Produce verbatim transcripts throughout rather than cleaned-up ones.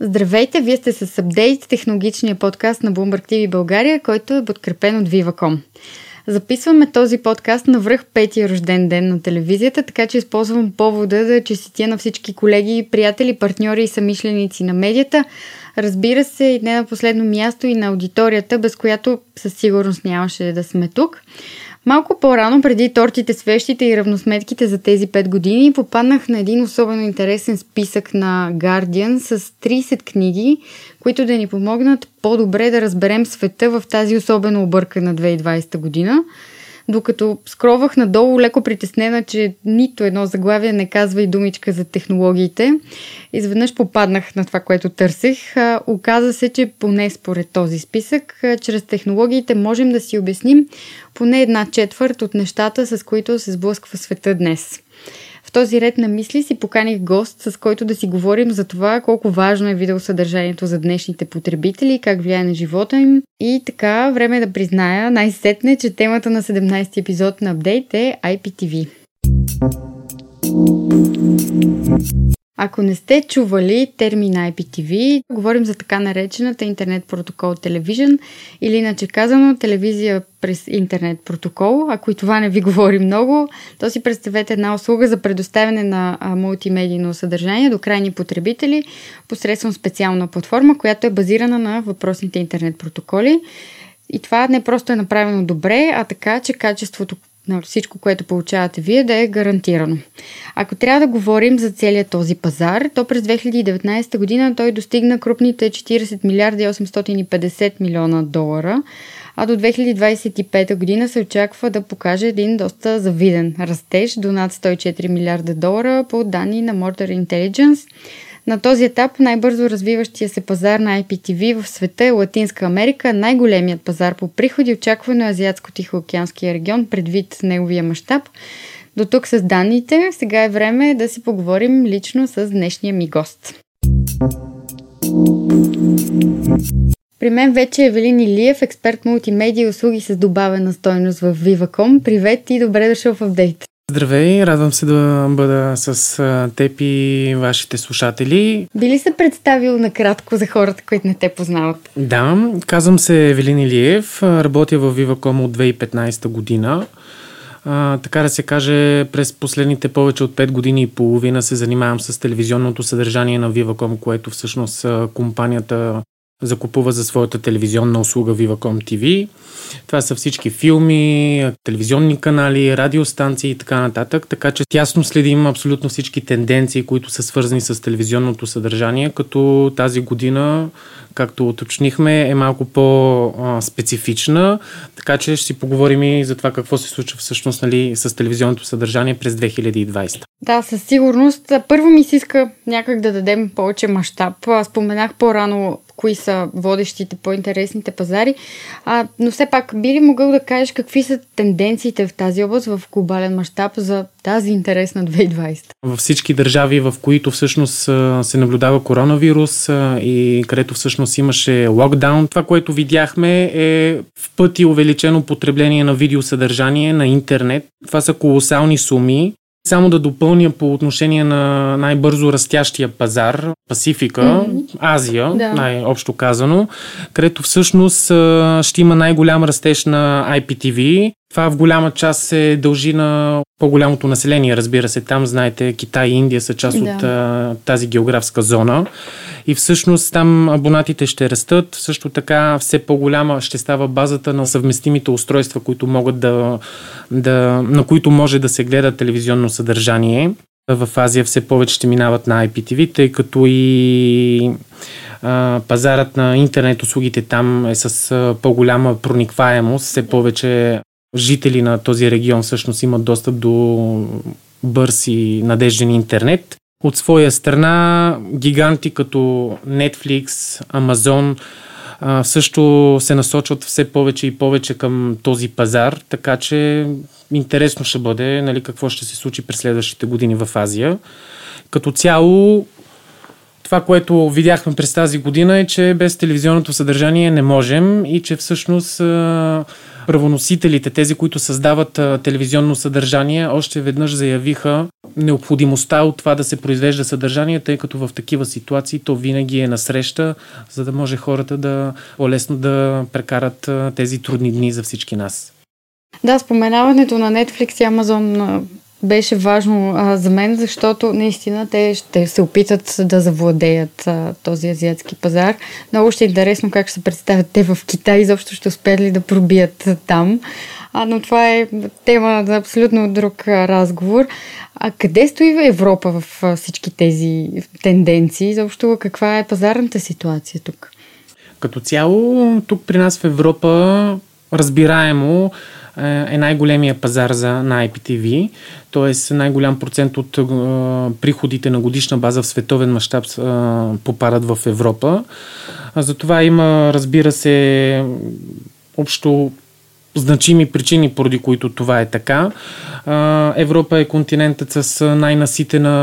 Здравейте, вие сте с апдейт, технологичния подкаст на Bloomberg ти ви България, който е подкрепен от VivaCom. Записваме този подкаст навръх петия рожден ден на телевизията, така че използвам повода да честитя на всички колеги, приятели, партньори и съмишленици на медията. Разбира се, и не на последно място и на аудиторията, без която със сигурност нямаше да сме тук. Малко по-рано, преди тортите, свещите и равносметките за тези пет години, попаднах на един особено интересен списък на Guardian с трийсет книги, които да ни помогнат по-добре да разберем света в тази особено объркана две хиляди и двадесета година. Докато скровах надолу, леко притеснена, че нито едно заглавие не казва и думичка за технологиите, изведнъж попаднах на това, което търсех. Оказа се, че поне според този списък, чрез технологиите можем да си обясним поне една четвърт от нещата, с които се сблъсква света днес. В този ред на мисли си поканих гост, с който да си говорим за това колко важно е видеосъдържанието за днешните потребители, как влияе на живота им. И така, време да призная най-сетне, че темата на седемнадесети епизод на апдейт е ай пи ти ви. Ако не сте чували термина ай пи ти ви, говорим за така наречената интернет протокол телевизион, или иначе казано телевизия през интернет протокол. Ако и това не ви говори много, то си представете една услуга за предоставяне на мултимедийно съдържание до крайни потребители посредством специална платформа, която е базирана на въпросните интернет протоколи. И това не просто е направено добре, а така, че качеството на всичко, което получавате вие, да е гарантирано. Ако трябва да говорим за целия този пазар, то през две хиляди и деветнадесета година той достигна крупните четиридесет милиарда и осемстотин и петдесет милиона долара, а до две хиляди двадесет и пета година се очаква да покаже един доста завиден растеж до над сто и четири милиарда долара по данни на Mordor Intelligence. На този етап най-бързо развиващия се пазар на ай пи ти ви в света е Латинска Америка, най-големият пазар по приходи, очаквано е Азиатско-Тихоокеанския регион, предвид неговия мащаб. До тук с данните, сега е време да си поговорим лично с днешния ми гост. При мен вече е Евелин Илиев, експерт мултимедия и услуги с добавена стойност в VivaCom. Привет и добре дошъл в апдейт. Здравей, радвам се да бъда с теб и вашите слушатели. Би ли се представил накратко за хората, които не те познават? Да, казвам се Евелин Илиев, работя в VivaCom от две хиляди и петнадесета година. А, така да се каже, през последните повече от пет години и половина се занимавам с телевизионното съдържание на VivaCom, което всъщност компанията закупува за своята телевизионна услуга VivaCom ти ви. Това са всички филми, телевизионни канали, радиостанции и така нататък. Така че тясно следим абсолютно всички тенденции, които са свързани с телевизионното съдържание, като тази година, както уточнихме, е малко по-специфична. Така че ще си поговорим и за това какво се случва всъщност, нали, с телевизионното съдържание през две хиляди и двадесета. Да, със сигурност. Първо ми се иска някак да дадем повече мащаб. Споменах по-рано кои са водещите, по-интересните пазари. А, но все пак, би ли могъл да кажеш какви са тенденциите в тази област в глобален мащаб за тази интересна две хиляди и двадесета? Във всички държави, в които всъщност се наблюдава коронавирус и където всъщност имаше локдаун, това, което видяхме, е в пъти увеличено потребление на видеосъдържание на интернет. Това са колосални суми. Само да допълня по отношение на най-бързо растящия пазар, Пасифика, mm-hmm. Азия, да. Най-общо казано, където всъщност ще има най-голям растеж на ай пи ти ви. Това в голяма част се дължи на по-голямото население, разбира се. Там, знаете, Китай и Индия са част да. от а, тази географска зона. И всъщност там абонатите ще растат. Също така все по-голяма ще става базата на съвместимите устройства, които могат да, да, на които може да се гледа телевизионно съдържание. В Азия все повече ще минават на ай пи ти ви, тъй като и а, пазарът на интернет услугите там е с а, по-голяма проникваемост. Все повече жители на този регион всъщност имат достъп до бърз и надежден интернет. От своя страна гиганти като Netflix, Amazon също се насочват все повече и повече към този пазар, така че интересно ще бъде, нали, какво ще се случи през следващите години в Азия. Като цяло, това, което видяхме през тази година е, че без телевизионното съдържание не можем и че всъщност правоносителите, тези, които създават а, телевизионно съдържание, още веднъж заявиха необходимостта от това да се произвежда съдържание, тъй като в такива ситуации то винаги е насреща, за да може хората да по-лесно да прекарат а, тези трудни дни за всички нас. Да, споменаването на Netflix и Amazon беше важно а, за мен, защото наистина те ще се опитат да завладеят а, този азиатски пазар. Много ще е интересно как ще се представят те в Китай, изобщо ще успеят ли да пробият а, там. А, но това е тема за абсолютно друг а, разговор. А къде стои Европа в а, всички тези тенденции? Изобщо каква е пазарната ситуация тук? Като цяло, тук при нас в Европа разбираемо е най-големия пазар за, на ай пи ти ви, т.е. най-голям процент от е, приходите на годишна база в световен мащаб е, попадат в Европа. Затова има, разбира се, общо значими причини, поради които това е така. Европа е континентът с най-наситена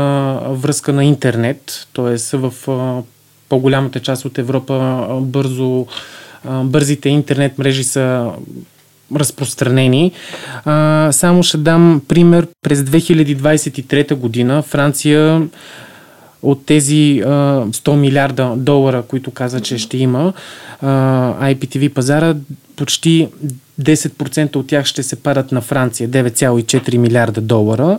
връзка на интернет, т.е. в е, по-голямата част от Европа бързо, е, бързите интернет мрежи са разпространени. А, само ще дам пример. През две хиляди двадесет и трета година Франция от тези а, сто милиарда долара, които каза, че ще има а, ай пи ти ви пазара, почти десет процента от тях ще се падат на Франция, девет цяло и четири милиарда долара.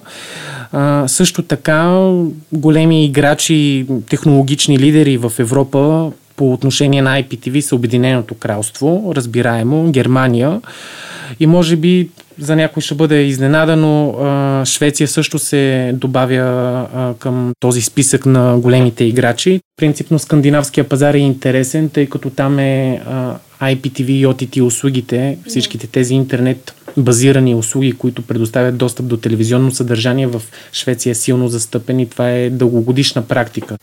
А, също така големи играчи, технологични лидери в Европа по отношение на ай пи ти ви са Обединеното кралство, разбираемо, Германия и може би за някой ще бъде изненадано, Швеция също се добавя към този списък на големите играчи. Принципно скандинавския пазар е интересен, тъй като там е ай пи ти ви и о ти ти услугите, всичките тези интернет базирани услуги, които предоставят достъп до телевизионно съдържание в Швеция е силно застъпен и това е дългогодишна практика.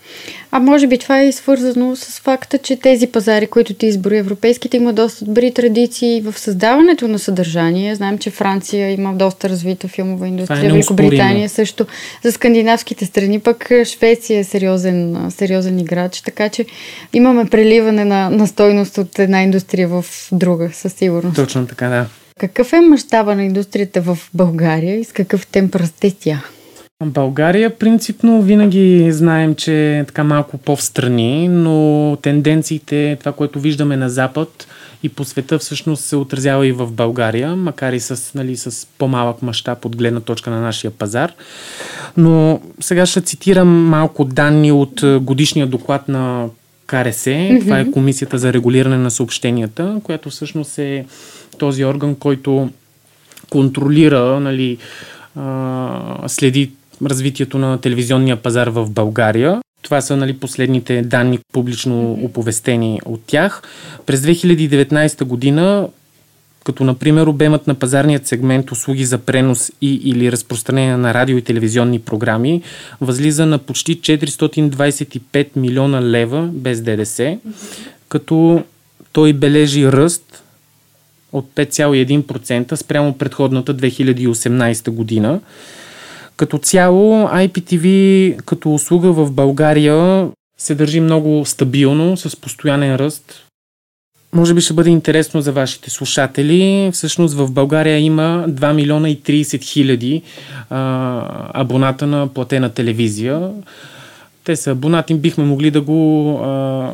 А може би това е и свързано с факта, че тези пазари, които ти изброи европейските, има доста добри традиции в създаването на съдържание. Знаем, че Франция има доста развита филмова индустрия, Великобритания също. За скандинавските страни пък Швеция е сериозен, сериозен играч, така че имаме преливане на, на стойност от една индустрия в друга, със сигурност. Точно така, да. Какъв е мащаба на индустрията в България и с какъв темп расте тя? България принципно винаги знаем, че е така малко по-встрани, но тенденциите, това, което виждаме на Запад и по света всъщност се отразява и в България, макар и с, нали, с по-малък мащаб от гледна точка на нашия пазар. Но сега ще цитирам малко данни от годишния доклад на КРСЕ. Mm-hmm. Това е Комисията за регулиране на съобщенията, която всъщност е този орган, който контролира, нали, следи развитието на телевизионния пазар в България. Това са, нали, последните данни, публично оповестени от тях. През две хиляди и деветнадесета година, като например обемът на пазарният сегмент услуги за пренос и или разпространение на радио и телевизионни програми възлиза на почти четиристотин двадесет и пет милиона лева без ДДС, като той бележи ръст от пет цяло и едно процента спрямо предходната две хиляди и осемнадесета година. Като цяло ай пи ти ви като услуга в България се държи много стабилно, с постоянен ръст. Може би ще бъде интересно за вашите слушатели. Всъщност в България има два милиона и тридесет хиляди абоната на платена телевизия. Те са абонати, бихме могли да го а,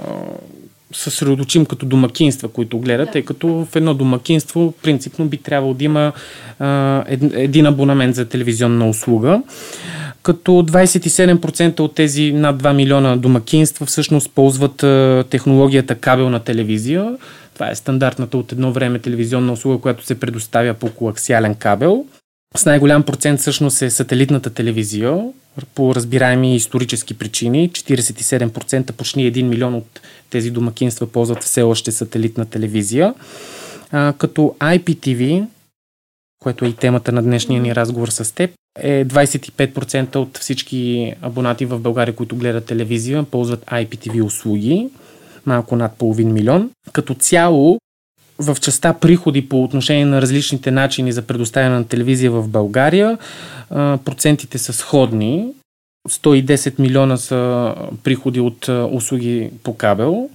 съсредоточим като домакинства, които гледат, тъй като в едно домакинство принципно би трябвало да има а, един абонамент за телевизионна услуга. Като двадесет и седем процента от тези над два милиона домакинства всъщност ползват а, технологията кабелна телевизия. Това е стандартната от едно време телевизионна услуга, която се предоставя по коаксиален кабел. С най-голям процент всъщност е сателитната телевизия, по разбираеми исторически причини. четиридесет и седем процента, почти един милион от тези домакинства ползват все още сателитна телевизия. А, като ай пи ти ви, което е и темата на днешния ни разговор с теб, е двадесет и пет процента от всички абонати в България, които гледат телевизия, ползват ай пи ти ви услуги, малко над половин милион. Като цяло, в частта приходи по отношение на различните начини за предоставяне на телевизия в България, процентите са сходни. сто и десет милиона са приходи от услуги по кабел,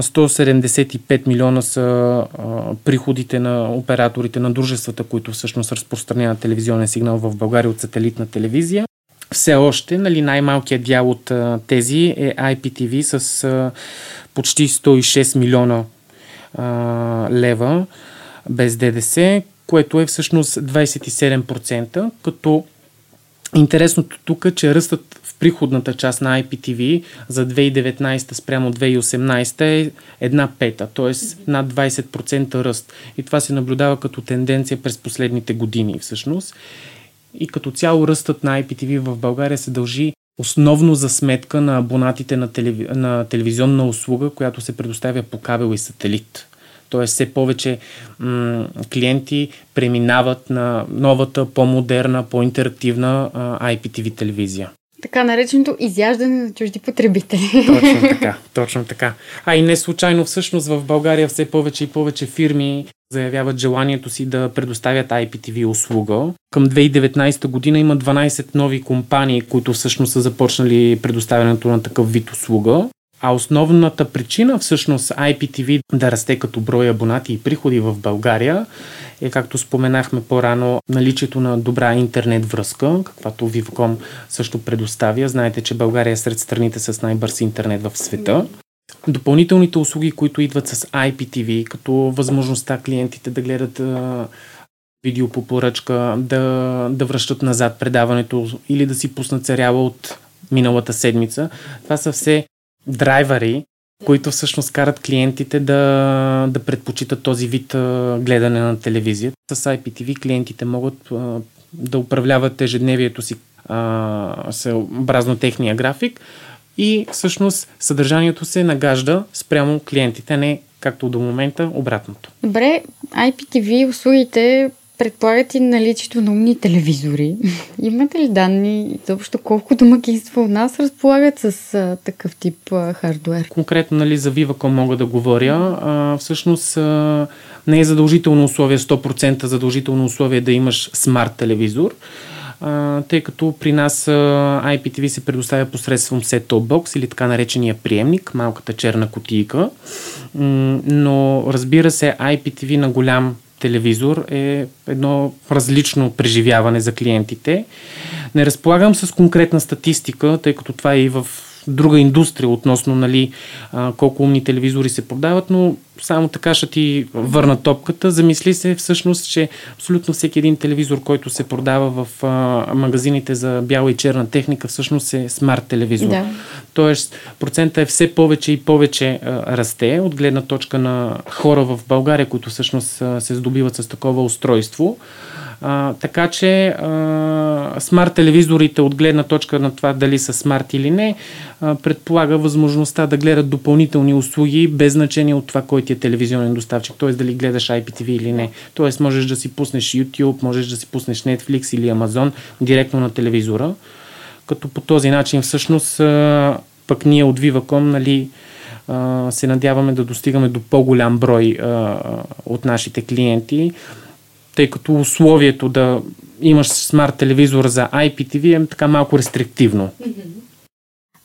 сто седемдесет и пет милиона са приходите на операторите, на дружествата, които всъщност разпространяват телевизионен сигнал в България от сателитна телевизия. Все още, нали, най-малкият дял от тези е ай пи ти ви с почти сто и шест милиона лева без ДДС, което е всъщност двадесет и седем процента, като интересното тук е, че ръстът в приходната част на ай пи ти ви за две хиляди и деветнадесета спрямо две хиляди и осемнадесета е една пета, т.е. над двадесет процента ръст. И това се наблюдава като тенденция през последните години всъщност. И като цяло ръстът на ай пи ти ви в България се дължи основно за сметка на абонатите на, телеви... на телевизионна услуга, която се предоставя по кабел и сателит. Тоест все повече м- клиенти преминават на новата, по-модерна, по-интерактивна а, ай пи ти ви телевизия. Така нареченото изяждане на чужди потребители. Точно така, точно така. А и не случайно всъщност в България все повече и повече фирми заявяват желанието си да предоставят ай пи ти ви услуга. Към две хиляди и деветнадесета година има дванадесет нови компании, които всъщност са започнали предоставянето на такъв вид услуга. А основната причина всъщност ай пи ти ви да расте като брой абонати и приходи в България е, както споменахме по-рано, наличието на добра интернет връзка, каквато VivaCom също предоставя. Знаете, че България е сред страните с най-бърз интернет в света. Допълнителните услуги, които идват с ай пи ти ви, като възможността клиентите да гледат видео по поръчка, да, да връщат назад предаването или да си пуснат сериала от миналата седмица. Това са все драйвери, които всъщност карат клиентите да, да предпочитат този вид гледане на телевизия. С ай пи ти ви клиентите могат а, да управляват ежедневието си а, съобразно техния график и всъщност съдържанието се нагажда спрямо клиентите, не както до момента обратното. Добре, ай пи ти ви услугите предполагат и наличието на умни телевизори. Имате ли данни заобщо колко домакинства у нас разполагат с а, такъв тип а, хардуер? Конкретно, нали, за VivaCom мога да говоря. А, всъщност а, не е задължително условие, сто процента задължително условие да имаш смарт телевизор, а, тъй като при нас а, ай пи ти ви се предоставя посредством set-top box или така наречения приемник, малката черна кутийка. М- но разбира се, ай пи ти ви на голям телевизор е едно различно преживяване за клиентите. Не разполагам с конкретна статистика, тъй като това е и в друга индустрия относно, нали, колко умни телевизори се продават, но само така ще ти върна топката. Замисли се всъщност, че абсолютно всеки един телевизор, който се продава в а, магазините за бяла и черна техника, всъщност е смарт телевизор. Да. Тоест процента е все повече и повече а, расте от гледна точка на хора в България, които всъщност а, се здобиват с такова устройство. А, така че а, смарт телевизорите от гледна точка на това дали са смарт или не, а, предполага възможността да гледат допълнителни услуги без значение от това кой ти е телевизионен доставчик, т.е. дали гледаш ай пи ти ви или не. Т.е. можеш да си пуснеш YouTube, можеш да си пуснеш Netflix или Amazon директно на телевизора, като по този начин всъщност а, пък ние от VivaCom, нали, а, се надяваме да достигаме до по-голям брой а, от нашите клиенти, тъй като условието да имаш смарт телевизор за ай пи ти ви е така малко рестриктивно.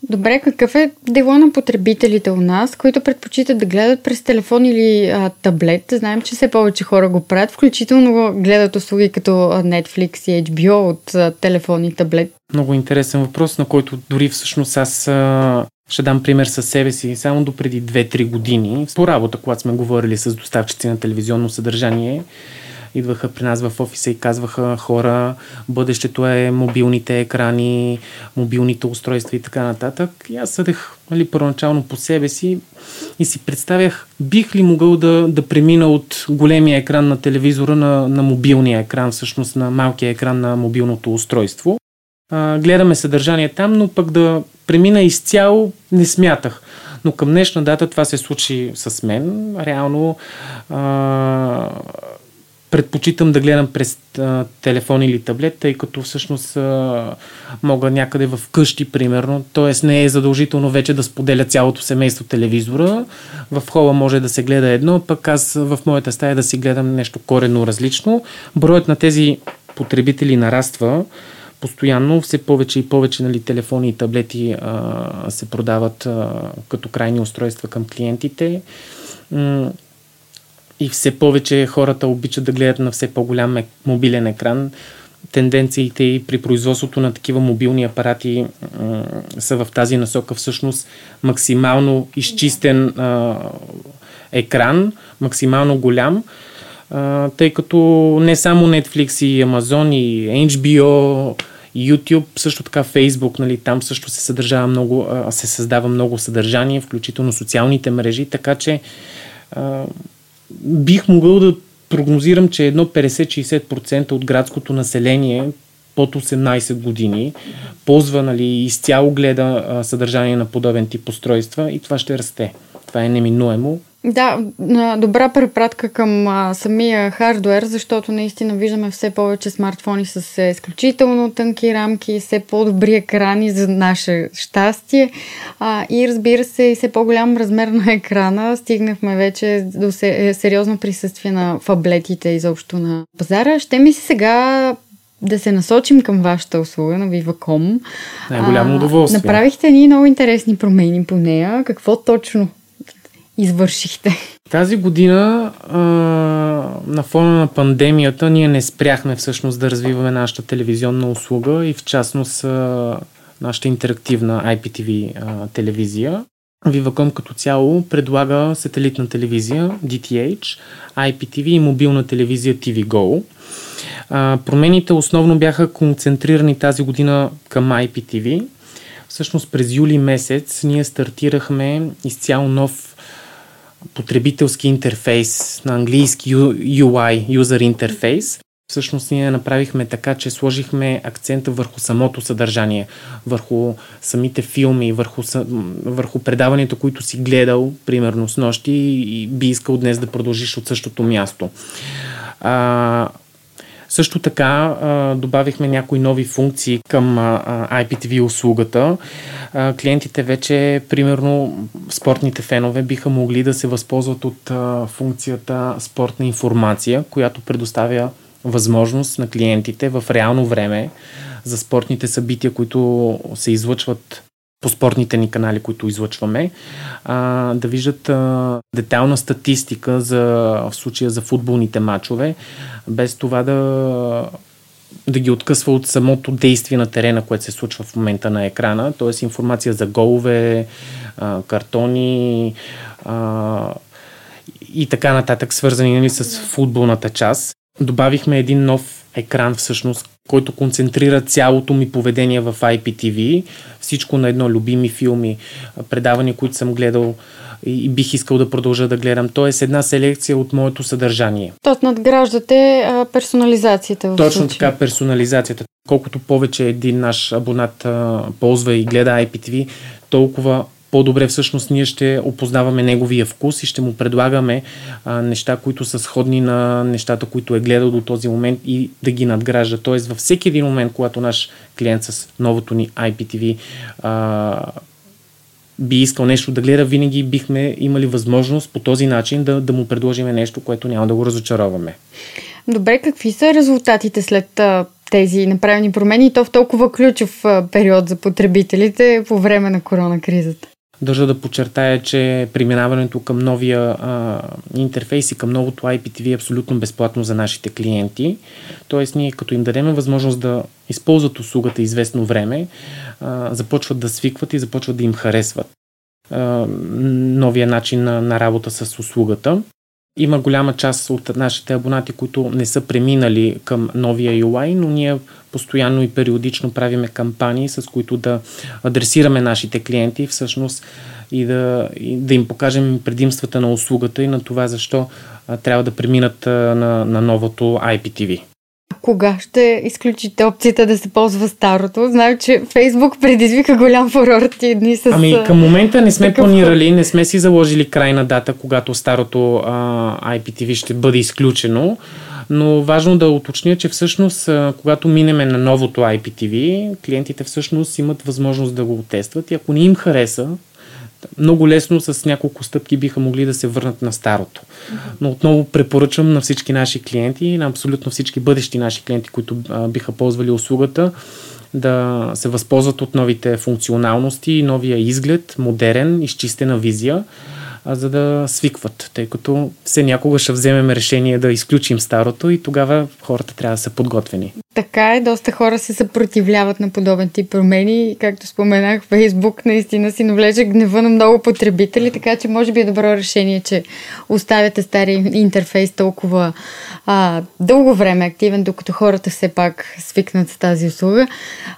Добре, какъв е дело на потребителите у нас, които предпочитат да гледат през телефон или а, таблет? Знаем, че все повече хора го правят, включително гледат услуги като Netflix и ейч би о от а, телефон и таблет. Много интересен въпрос, на който дори всъщност аз а, ще дам пример със себе си. Само до преди две-три години, по работа, когато сме говорили с доставчици на телевизионно съдържание, идваха при нас в офиса и казваха хора, бъдещето е мобилните екрани, мобилните устройства и така нататък. И аз съдех, нали, първоначално по себе си и си представях, бих ли могъл да, да премина от големия екран на телевизора на, на мобилния екран, всъщност на малкия екран на мобилното устройство. А, гледаме съдържание там, но пък да премина изцяло не смятах. Но към днешна дата това се случи с мен. Реално а, предпочитам да гледам през а, телефон или таблет, тъй като всъщност а, мога някъде в къщи, примерно, т.е. не е задължително вече да споделя цялото семейство телевизора. В хола може да се гледа едно, пък аз в моята стая да си гледам нещо коренно различно. Броят на тези потребители нараства. постоянно все повече и повече, нали, телефони и таблети а, се продават а, като крайни устройства към клиентите. М- и все повече хората обичат да гледат на все по-голям ек- мобилен екран. Тенденциите и при производството на такива мобилни апарати а, са в тази насока, всъщност максимално изчистен а, екран, максимално голям, а, тъй като не само Netflix и Amazon и Ейч Би О, YouTube, също така Facebook, нали, там също се съдържава много, а, се създава много съдържание, включително социалните мрежи, така че а, бих могъл да прогнозирам, че едно петдесет до шейсет процента от градското население под осемнайсет години ползва, нали, изцяло гледа а, съдържание на подобен тип устройства и това ще расте. Това е неминуемо. Да, добра препратка към а, самия хардуер, защото наистина виждаме все повече смартфони с изключително тънки рамки, все по-добри екрани за наше щастие а, и разбира се и все по-голям размер на екрана. Стигнахме вече до сериозно присъствие на фаблетите изобщо на пазара. Ще ми се сега да се насочим към вашата услуга на VivaCom. Най-голямо удоволствие. А, направихте едни много интересни промени по нея. Какво точно извършихте? Тази година а, на фона на пандемията ние не спряхме всъщност да развиваме нашата телевизионна услуга и в частност а, нашата интерактивна Ай Пи Ти Ви а, телевизия. VivaCom като цяло предлага сателитна телевизия Ди Ти Ейч, Ай Пи Ти Ви и мобилна телевизия Ти Ви Го. А, промените основно бяха концентрирани тази година към Ай Пи Ти Ви. Всъщност през юли месец ние стартирахме изцяло нов потребителски интерфейс, на английски Ю Ай, User Interface. Всъщност ние направихме така, че сложихме акцента върху самото съдържание, върху самите филми, върху, върху предаването, които си гледал, примерно снощи, и би искал днес да продължиш от същото място. А, също така а, добавихме някои нови функции към а, Ай Пи Ти Ви услугата. А, клиентите вече, примерно спортните фенове, биха могли да се възползват от а, функцията спортна информация, която предоставя възможност на клиентите в реално време за спортните събития, които се излъчват по спортните ни канали, които излъчваме, а, да виждат а, детайлна статистика за, в случая за футболните матчове, без това да, да ги откъсва от самото действие на терена, което се случва в момента на екрана, т.е. информация за голове, а, картони а, и така нататък, свързани, нали, с футболната част. Добавихме един нов екран всъщност, който концентрира цялото ми поведение в Ай Пи Ти Ви. Всичко на едно, любими филми, предавания, които съм гледал и бих искал да продължа да гледам. Тоест една селекция от моето съдържание. Тоест надграждате а, персонализацията в случая. Точно така, персонализацията. Колкото повече един наш абонат а, ползва и гледа Ай Пи Ти Ви, толкова по-добре всъщност ние ще опознаваме неговия вкус и ще му предлагаме а, неща, които са сходни на нещата, които е гледал до този момент и да ги надгражда. Тоест във всеки един момент, когато наш клиент с новото ни Ай Пи Ти Ви а, би искал нещо да гледа, винаги бихме имали възможност по този начин да, да му предложиме нещо, което няма да го разочароваме. Добре, какви са резултатите след тези направени промени и то в толкова ключов период за потребителите по време на коронакризата? Държа да подчертая, че преминаването към новия а, интерфейс и към новото Ай Пи Ти Ви е абсолютно безплатно за нашите клиенти. Тоест ние като им дадем възможност да използват услугата известно време, а, започват да свикват и започват да им харесват а, новия начин на, на работа с услугата. Има голяма част от нашите абонати, които не са преминали към новия Ю Ай, но ние постоянно и периодично правиме кампании, с които да адресираме нашите клиенти всъщност и да, и да им покажем предимствата на услугата и на това защо а, трябва да преминат а, на, на новото Ай Пи Ти Ви. Кога ще изключите опцията да се ползва старото? Знам, че Фейсбук предизвика голям фурор тези дни с... Ами към момента не сме такъв... планирали, не сме си заложили крайна дата, когато старото а, Ай Пи Ти Ви ще бъде изключено, но важно да уточня, че всъщност а, когато минеме на новото Ай Пи Ти Ви, клиентите всъщност имат възможност да го тестват и ако не им хареса, много лесно с няколко стъпки биха могли да се върнат на старото. Но отново препоръчвам на всички наши клиенти, на абсолютно всички бъдещи наши клиенти, които а, биха ползвали услугата, да се възползват от новите функционалности, новия изглед, модерен, изчистена визия, за да свикват, тъй като все някога ще вземем решение да изключим старото и тогава хората трябва да са подготвени. Така е, доста хора се съпротивляват на подобен тип промени. Както споменах, Фейсбук наистина си навлече гнева на много потребители, така че може би е добро решение, че оставяте стария интерфейс толкова а, дълго време активен, докато хората все пак свикнат с тази услуга.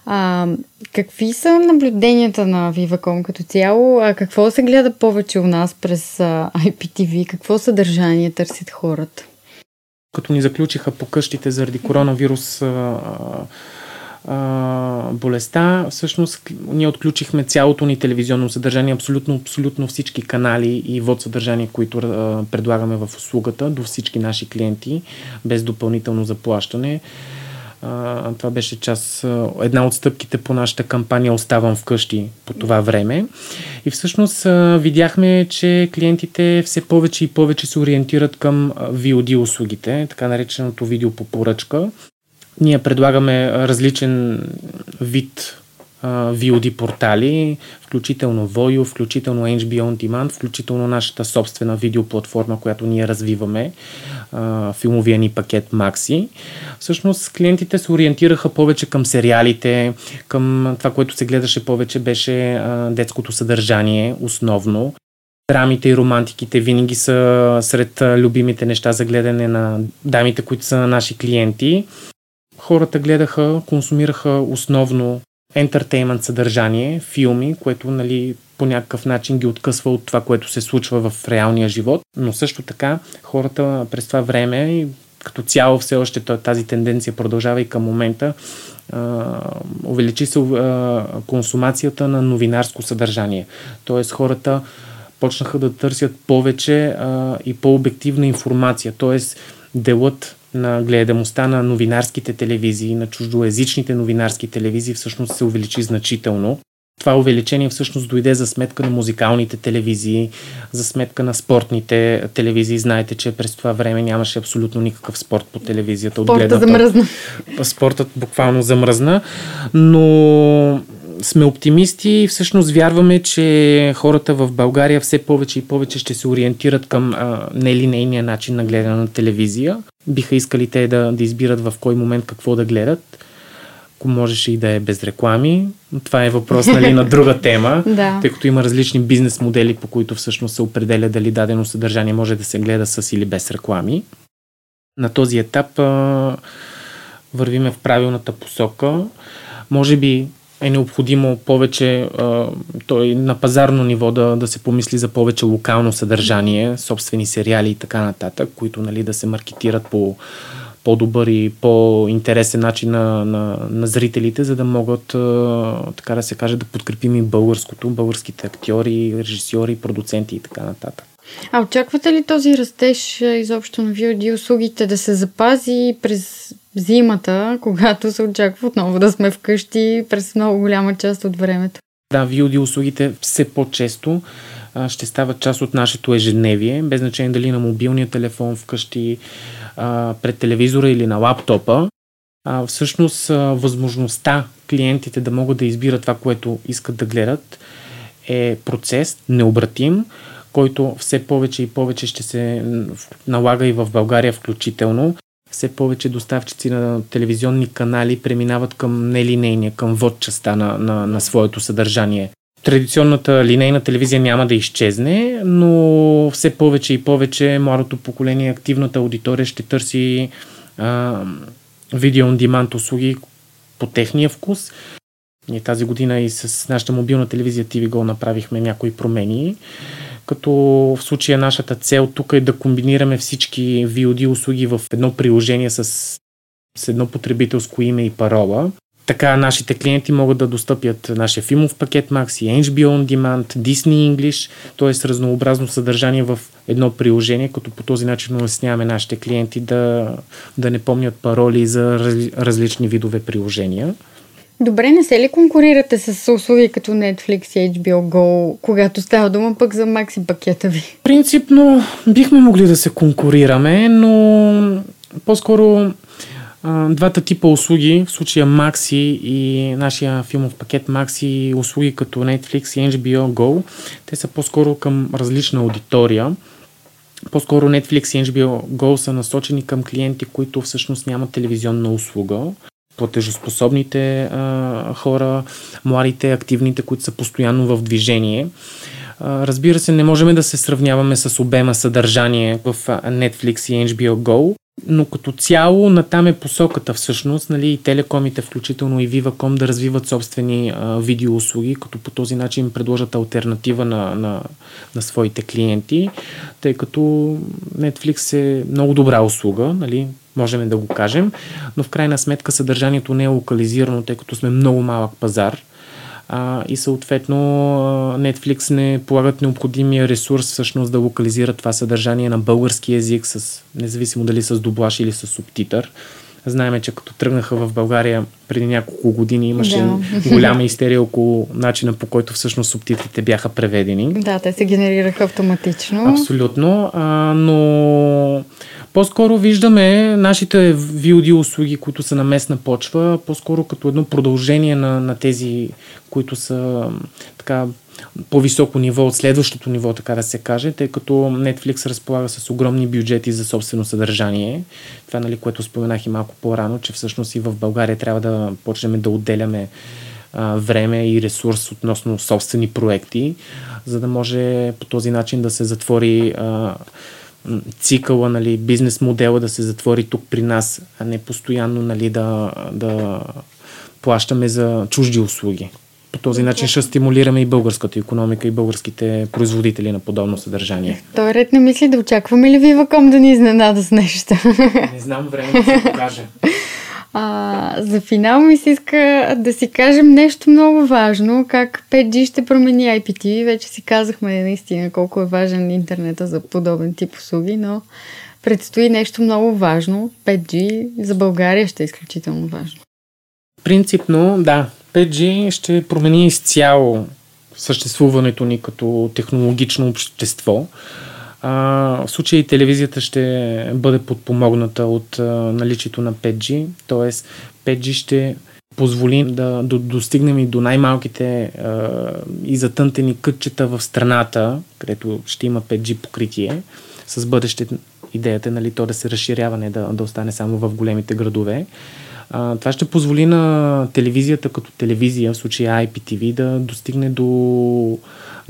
А, какви са наблюденията на VivaCom като цяло? А какво се гледа повече у нас през а, ай пи ти ви? Какво съдържание търсят хората? Като ни заключиха по къщите заради коронавирус а, а, болестта, всъщност ние отключихме цялото ни телевизионно съдържание, абсолютно, абсолютно всички канали и вод съдържание, които а, предлагаме в услугата до всички наши клиенти, без допълнително заплащане. А, това беше част, една от стъпките по нашата кампания "Оставам вкъщи" по това време. И всъщност а, видяхме, че клиентите все повече и повече се ориентират към ви о ди услугите, така нареченото видео по поръчка. Ние предлагаме различен вид а, ви о ди портали, включително Voyo, включително ейч би о On Demand, включително нашата собствена видеоплатформа, която ние развиваме, филмовия ни пакет Maxi. Всъщност клиентите се ориентираха повече към сериалите, към това, което се гледаше повече, беше детското съдържание основно. Драмите и романтиките винаги са сред любимите неща за гледане на дамите, които са наши клиенти. Хората гледаха, консумираха основно ентертеймент съдържание, филми, което, нали, по някакъв начин ги откъсва от това, което се случва в реалния живот. Но също така хората през това време и като цяло все още тази тенденция продължава и към момента. А, увеличи се а, консумацията на новинарско съдържание. Тоест хората почнаха да търсят повече а, и по-обективна информация. Тоест делът на гледамостта на новинарските телевизии, на чуждоезичните новинарски телевизии всъщност се увеличи значително. Това увеличение всъщност дойде за сметка на музикалните телевизии, за сметка на спортните телевизии. Знаете, че през това време нямаше абсолютно никакъв спорт по телевизията. Спортът замръзна. Спортът буквално замръзна, но сме оптимисти и всъщност вярваме, че хората в България все повече и повече ще се ориентират към а, нелинейния начин на гледане на телевизия. Биха искали те да, да избират в кой момент какво да гледат. Ако можеше и да е без реклами. Това е въпрос, нали, на друга тема, да. Тъй като има различни бизнес модели, по които всъщност се определя дали дадено съдържание може да се гледа с или без реклами. На този етап а, вървиме в правилната посока. Може би е необходимо повече а, той на пазарно ниво да, да се помисли за повече локално съдържание, собствени сериали и така нататък, които, нали, да се маркетират по по-добър и по-интересен начин на, на, на зрителите, за да могат, а, така да се каже, да подкрепим и българското, българските актьори, режисьори, продуценти и така нататък. А очаквате ли този растеж изобщо на ви о ди услугите да се запази през зимата, когато се очаква отново да сме вкъщи през много голяма част от времето? Да, ви о ди услугите все по-често а, ще стават част от нашето ежедневие, без значение дали на мобилния телефон вкъщи, а, пред телевизора или на лаптопа. А, всъщност а, възможността клиентите да могат да избират това, което искат да гледат, е процес необратим, който все повече и повече ще се налага и в България включително. Все повече доставчици на телевизионни канали преминават към нелинейния, към вод частта на, на, на своето съдържание. Традиционната линейна телевизия няма да изчезне, но все повече и повече младото поколение, активната аудитория ще търси видео on demand услуги по техния вкус. Ние тази година и с нашата мобилна телевизия ти ви го направихме някои промени, като в случая нашата цел тук е да комбинираме всички ви о ди услуги в едно приложение с, с едно потребителско име и парола. Така нашите клиенти могат да достъпят нашия филмов пакет Maxi, ейч би о On Demand, Disney English, т.е. разнообразно съдържание в едно приложение, като по този начин улесняваме нашите клиенти да, да не помнят пароли за разли, различни видове приложения. Добре, не се ли конкурирате с услуги като Netflix и ейч би о Go, когато става дума пък за Maxi пакета ви? Принципно бихме могли да се конкурираме, но по-скоро двата типа услуги, в случая Maxi и нашия филмов пакет Maxi, услуги като Netflix и Ейч Би О Go, те са по-скоро към различна аудитория. По-скоро Netflix и Ейч Би О Go са насочени към клиенти, които всъщност нямат телевизионна услуга. Платежоспособните а, хора, младите, активните, които са постоянно в движение. А, разбира се, не можем да се сравняваме с обема съдържание в Netflix и Ейч Би О Go, но като цяло натам е посоката всъщност, нали, и телекомите, включително и VivaCom, да развиват собствени а, видеоуслуги, като по този начин предложат алтернатива на, на, на своите клиенти, тъй като Netflix е много добра услуга, нали, можем да го кажем, но в крайна сметка съдържанието не е локализирано, тъй като сме много малък пазар а, и съответно Netflix не полагат необходимия ресурс всъщност да локализира това съдържание на български език, с, независимо дали с дублаж или с субтитър. Знаем, че като тръгнаха в България преди няколко години, имаше да. голяма истерия около начина, по който всъщност субтитрите бяха преведени. Да, те се генерираха автоматично. Абсолютно, а, но по-скоро виждаме нашите видеоуслуги, които са на местна почва, по-скоро като едно продължение на, на тези, които са така по-високо ниво от следващото ниво, така да се каже, тъй като Netflix разполага с огромни бюджети за собствено съдържание. Това, нали, което споменах и малко по-рано, че всъщност и в България трябва да почнем да отделяме а, време и ресурс относно собствени проекти, за да може по този начин да се затвори а, цикъла, нали, бизнес модела да се затвори тук при нас, а не постоянно, нали, да, да плащаме за чужди услуги. По този начин ще стимулираме и българската икономика и българските производители на подобно съдържание. Той ред не мисли да очакваме ли VivaCom да ни изненада с нещо? Не знам, време да се покаже. А, за финал ми се иска да си кажем нещо много важно, как пет джи ще промени Ай Пи Ти Ви. Вече си казахме наистина колко е важен интернета за подобен тип услуги, но предстои нещо много важно. пет джи за България ще е изключително важно. Принципно, да. пет джи ще промени изцяло съществуването ни като технологично общество. А, в случай и телевизията ще бъде подпомогната от а, наличието на пет джи, т.е. пет джи ще позволи да до, достигнем и до най-малките а, и затънтени кътчета в страната, където ще има пет джи покритие. С бъдеще идеята е, нали, то да се разширява, не да, да остане само в големите градове. А, това ще позволи на телевизията като телевизия, в случая Ай Пи Ти Ви, да достигне до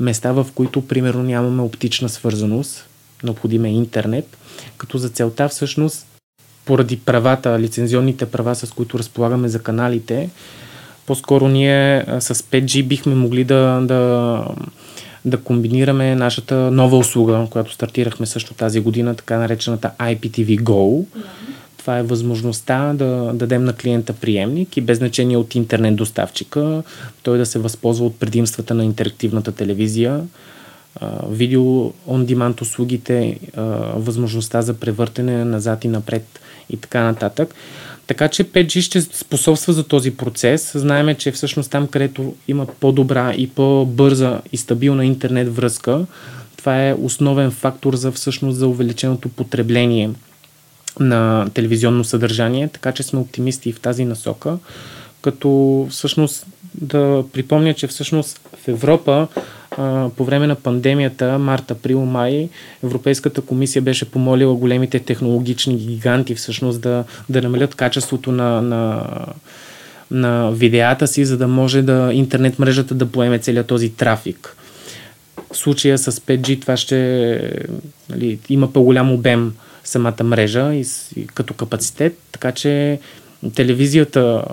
места, в които примерно нямаме оптична свързаност, необходим е интернет, като за целта всъщност поради правата, лицензионните права, с които разполагаме за каналите, по-скоро ние с пет джи бихме могли да, да, да комбинираме нашата нова услуга, която стартирахме също тази година, така наречената Ай Пи Ти Ви Go. Това е възможността да дадем на клиента приемник и без значение от интернет доставчика, той да се възползва от предимствата на интерактивната телевизия, видео on demand услугите, възможността за превъртане назад и напред и така нататък. Така че пет джи ще способства за този процес. Знаем, че всъщност там, където има по-добра и по-бърза и стабилна интернет връзка, това е основен фактор за всъщност за увеличеното потребление на телевизионно съдържание, така че сме оптимисти и в тази насока, като всъщност да припомня, че всъщност в Европа а, по време на пандемията, март, април, май, Европейската комисия беше помолила големите технологични гиганти всъщност да, да намалят качеството на, на, на видеята си, за да може да интернет мрежата да поеме целият този трафик. В случая с пет джи това ще, нали, има по-голям обем самата мрежа и, и като капацитет, така че телевизията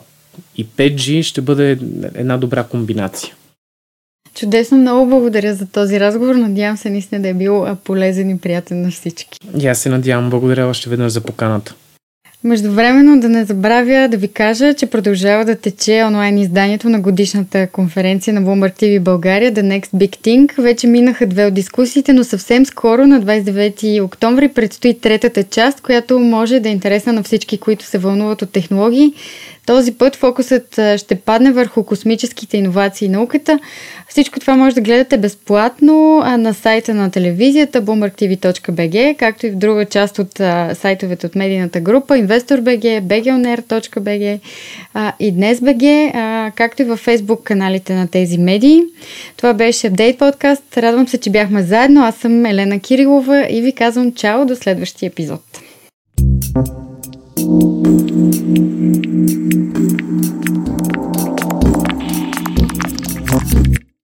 и пет джи ще бъде една добра комбинация. Чудесно, много благодаря за този разговор. Надявам се наистина да е бил полезен и приятен на всички. И аз се надявам. Благодаря още веднъж за поканата. Междувременно да не забравя да ви кажа, че продължава да тече онлайн изданието на годишната конференция на Bloomberg Ти Ви България The Next Big Thing. Вече минаха две от дискусиите, но съвсем скоро на двадесет и девети октомври предстои третата част, която може да е интересна на всички, които се вълнуват от технологии. Този път фокусът ще падне върху космическите иновации и науката. Всичко това може да гледате безплатно на сайта на телевизията блумбърг ти ви точка би джи, както и в друга част от сайтовете от медийната група инвестор точка би джи, би джи о ен ай ар точка би джи и днес точка би джи, както и във Facebook каналите на тези медии. Това беше апдейт подкаст. Радвам се, че бяхме заедно. Аз съм Елена Кирилова и ви казвам чао до следващия епизод. Thank you.